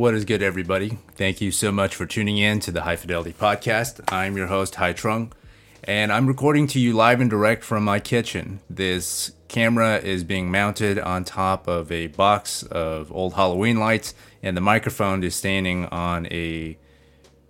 What is good, everybody? Thank you so much for tuning in to the High Fidelity Podcast. I'm your host, Hai Trung, and I'm recording to you live and direct from my kitchen. This camera is being mounted on top of a box of old Halloween lights, and the microphone is standing on a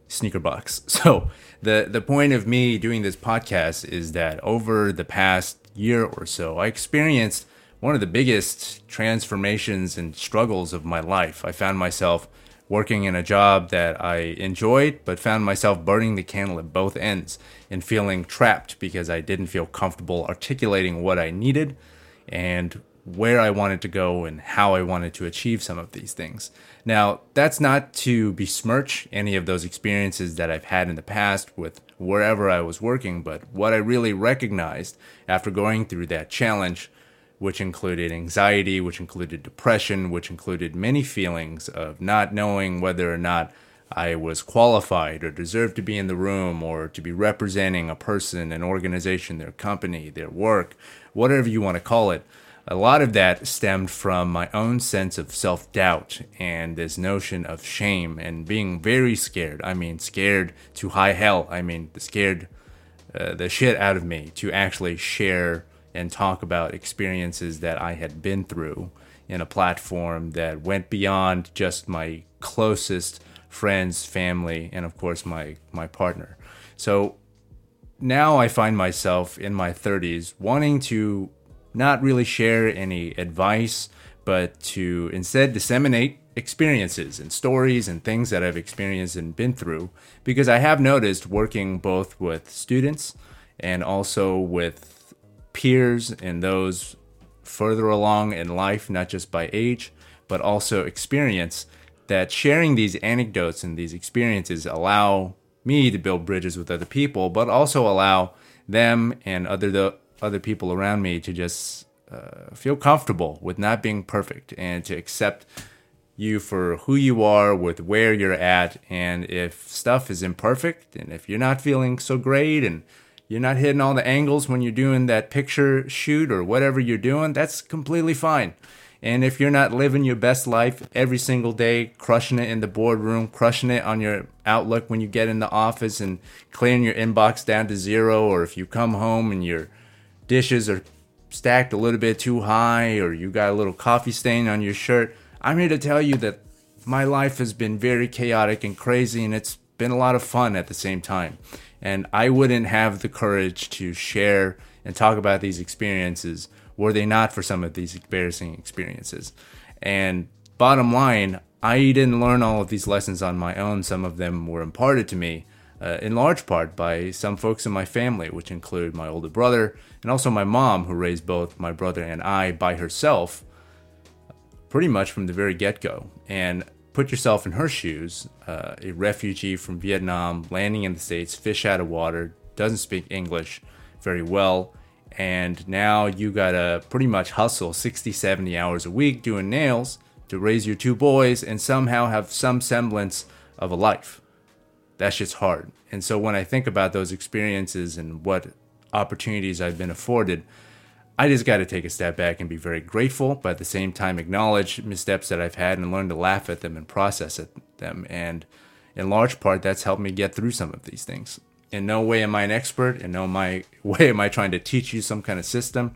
sneaker box. So the point of me doing this podcast is that over the past year or so, I experienced one of the biggest transformations and struggles of my life. I found myself working in a job that I enjoyed, but found myself burning the candle at both ends and feeling trapped because I didn't feel comfortable articulating what I needed and where I wanted to go and how I wanted to achieve some of these things. Now, that's not to besmirch any of those experiences that I've had in the past with wherever I was working, but what I really recognized after going through that challenge, which included anxiety, which included depression, which included many feelings of not knowing whether or not I was qualified or deserved to be in the room or to be representing a person, an organization, their company, their work, whatever you want to call it. A lot of that stemmed from my own sense of self-doubt and this notion of shame and being very scared. I mean, scared to high hell. I mean, scared the shit out of me to actually share and talk about experiences that I had been through in a platform that went beyond just my closest friends, family, and of course my partner. So now I find myself in my 30s wanting to not really share any advice, but to instead disseminate experiences and stories and things that I've experienced and been through, because I have noticed working both with students and also with peers and those further along in life, not just by age, but also experience, that sharing these anecdotes and these experiences allow me to build bridges with other people, but also allow them and other people around me to just feel comfortable with not being perfect and to accept you for who you are, with where you're at. And if stuff is imperfect and if you're not feeling so great and you're not hitting all the angles when you're doing that picture shoot or whatever you're doing, that's completely fine. And if you're not living your best life every single day, crushing it in the boardroom, crushing it on your Outlook when you get in the office and clearing your inbox down to zero, or if you come home and your dishes are stacked a little bit too high, or you got a little coffee stain on your shirt, I'm here to tell you that my life has been very chaotic and crazy, and it's been a lot of fun at the same time. And I wouldn't have the courage to share and talk about these experiences were they not for some of these embarrassing experiences. And bottom line, I didn't learn all of these lessons on my own. Some of them were imparted to me in large part by some folks in my family, which include my older brother and also my mom, who raised both my brother and I by herself pretty much from the very get-go. And put yourself in her shoes, a refugee from Vietnam, landing in the States, fish out of water, doesn't speak English very well, and now you gotta pretty much hustle 60, 70 hours a week doing nails to raise your two boys and somehow have some semblance of a life. That shit's hard. And so when I think about those experiences and what opportunities I've been afforded, I just got to take a step back and be very grateful, but at the same time acknowledge missteps that I've had and learn to laugh at them and process at them. And in large part, that's helped me get through some of these things. In no way am I an expert. In no way am I trying to teach you some kind of system.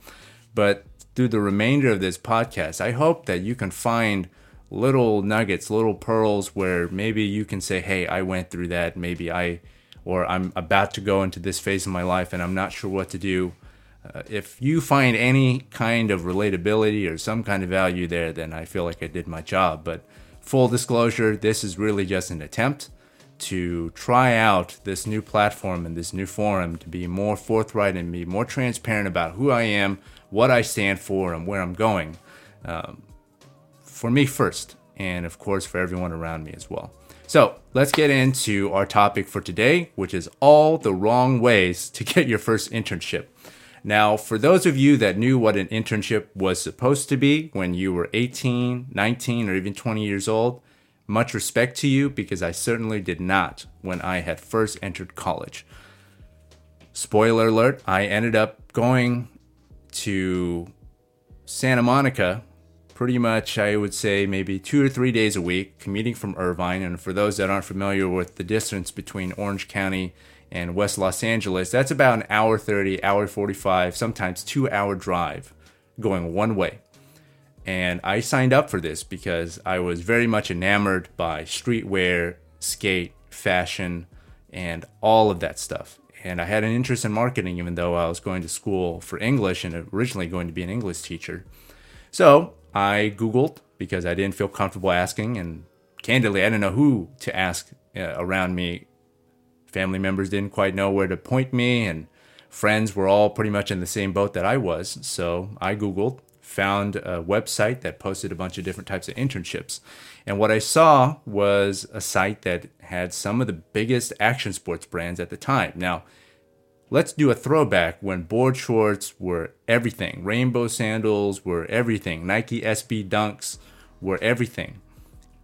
But through the remainder of this podcast, I hope that you can find little nuggets, little pearls where maybe you can say, hey, I went through that. Maybe I'm about to go into this phase of my life and I'm not sure what to do. If you find any kind of relatability or some kind of value there, then I feel like I did my job. But full disclosure, this is really just an attempt to try out this new platform and this new forum to be more forthright and be more transparent about who I am, what I stand for, and where I'm going. For me first, and of course for everyone around me as well. So let's get into our topic for today, which is all the wrong ways to get your first internship. Now, for those of you that knew what an internship was supposed to be when you were 18, 19, or even 20 years old, much respect to you, because I certainly did not when I had first entered college. Spoiler alert, I ended up going to Santa Monica pretty much, I would say, maybe 2 or 3 days a week, commuting from Irvine. And for those that aren't familiar with the distance between Orange County and West Los Angeles, that's about an hour 30, hour 45, sometimes 2 hour drive going one way. And I signed up for this because I was very much enamored by streetwear, skate, fashion, and all of that stuff. And I had an interest in marketing, even though I was going to school for English and originally going to be an English teacher. So I Googled, because I didn't feel comfortable asking, and candidly, I didn't know who to ask around me. Family members didn't quite know where to point me, and friends were all pretty much in the same boat that I was. So I Googled, found a website that posted a bunch of different types of internships. And what I saw was a site that had some of the biggest action sports brands at the time. Now, let's do a throwback when board shorts were everything. Rainbow sandals were everything. Nike SB Dunks were everything.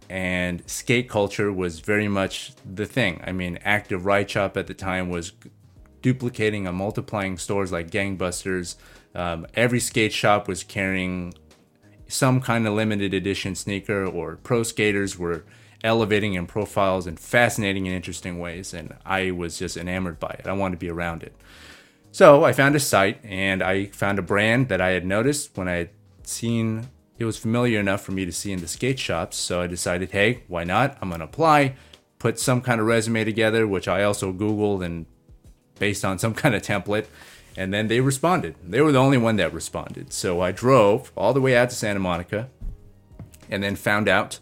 And skate culture was very much the thing. I mean, Active Ride Shop at the time was duplicating and multiplying stores like gangbusters. Every skate shop was carrying some kind of limited edition sneaker, or pro skaters were elevating in profiles in fascinating and interesting ways, and I was just enamored by it. I wanted to be around it. So I found a site, and I found a brand that I had noticed when I had seen. It was familiar enough for me to see in the skate shops, so I decided, hey, why not? I'm going to apply, put some kind of resume together, which I also Googled and based on some kind of template, and then they responded. They were the only one that responded. So I drove all the way out to Santa Monica and then found out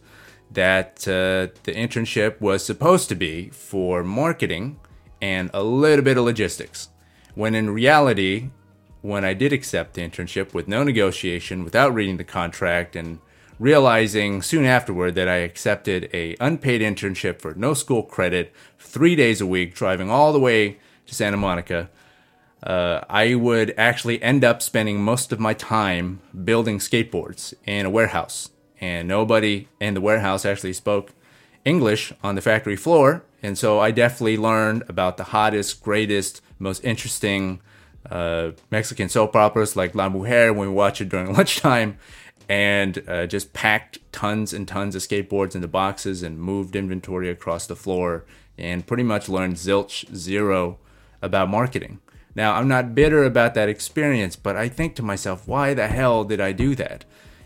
that the internship was supposed to be for marketing and a little bit of logistics. When in reality, when I did accept the internship with no negotiation, without reading the contract, and realizing soon afterward that I accepted an unpaid internship for no school credit, 3 days a week, driving all the way to Santa Monica, I would actually end up spending most of my time building skateboards in a warehouse. And nobody in the warehouse actually spoke English on the factory floor. And so I definitely learned about the hottest, greatest, most interesting Mexican soap operas like La Mujer when we watch it during lunchtime, and just packed tons and tons of skateboards into boxes and moved inventory across the floor, and pretty much learned zilch, zero about marketing. Now, I'm not bitter about that experience, but I think to myself, why the hell did I do that?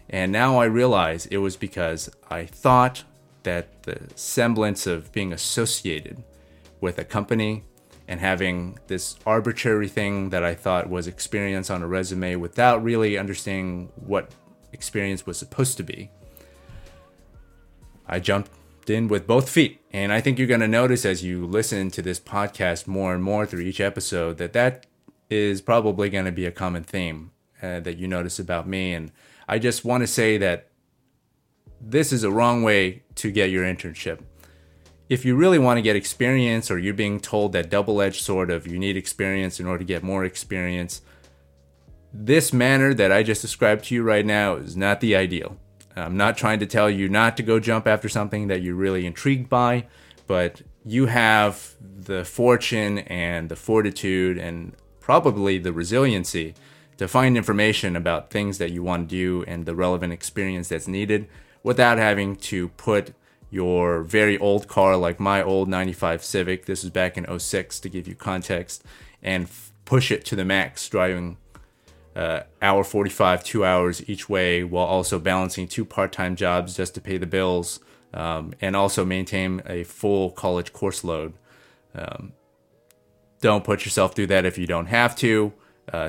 And now I realize it was because I thought that the semblance of being associated with a company and having this arbitrary thing that I thought was experience on a resume without really understanding what experience was supposed to be, I jumped in with both feet. And I think you're going to notice as you listen to this podcast more and more through each episode that is probably going to be a common theme that you notice about me. And I just want to say that this is a wrong way to get your internship. If you really want to get experience, or you're being told that double-edged sword of you need experience in order to get more experience, this manner that I just described to you right now is not the ideal. I'm not trying to tell you not to go jump after something that you're really intrigued by, but you have the fortune and the fortitude and probably the resiliency to find information about things that you want to do and the relevant experience that's needed without having to put your very old car, like my old 95 Civic, this was back in 06 to give you context, and push it to the max, driving hour 45, 2 hours each way, while also balancing two part-time jobs just to pay the bills, and also maintain a full college course load. Don't put yourself through that if you don't have to.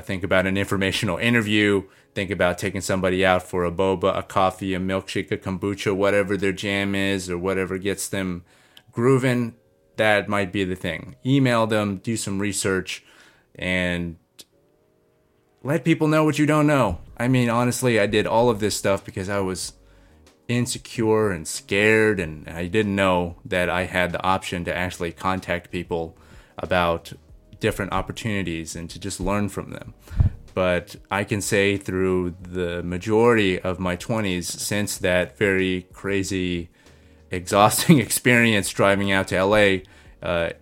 Think about an informational interview. Think about taking somebody out for a boba, a coffee, a milkshake, a kombucha, whatever their jam is or whatever gets them grooving. That might be the thing. Email them, do some research, and let people know what you don't know. I mean, honestly, I did all of this stuff because I was insecure and scared, and I didn't know that I had the option to actually contact people about different opportunities and to just learn from them. But I can say through the majority of my 20s, since that very crazy, exhausting experience driving out to LA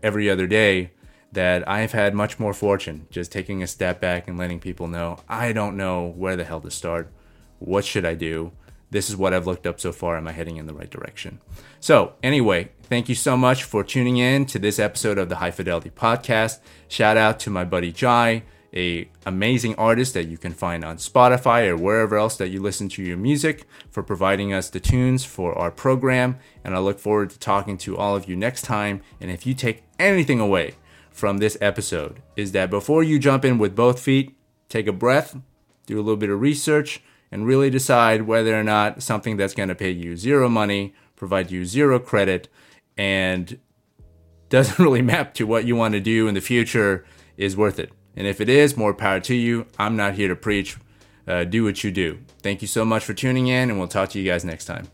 every other day, that I've had much more fortune just taking a step back and letting people know, I don't know where the hell to start. What should I do? this is what I've looked up so far. Am I heading in the right direction? So anyway, thank you so much for tuning in to this episode of the High Fidelity Podcast. Shout out to my buddy Jai, an amazing artist that you can find on Spotify or wherever else that you listen to your music, for providing us the tunes for our program. And I look forward to talking to all of you next time. And if you take anything away from this episode, is that before you jump in with both feet, take a breath, do a little bit of research, and really decide whether or not something that's going to pay you zero money, provide you zero credit, and doesn't really map to what you want to do in the future is worth it. And if it is, more power to you. I'm not here to preach. Do what you do. Thank you so much for tuning in, and we'll talk to you guys next time.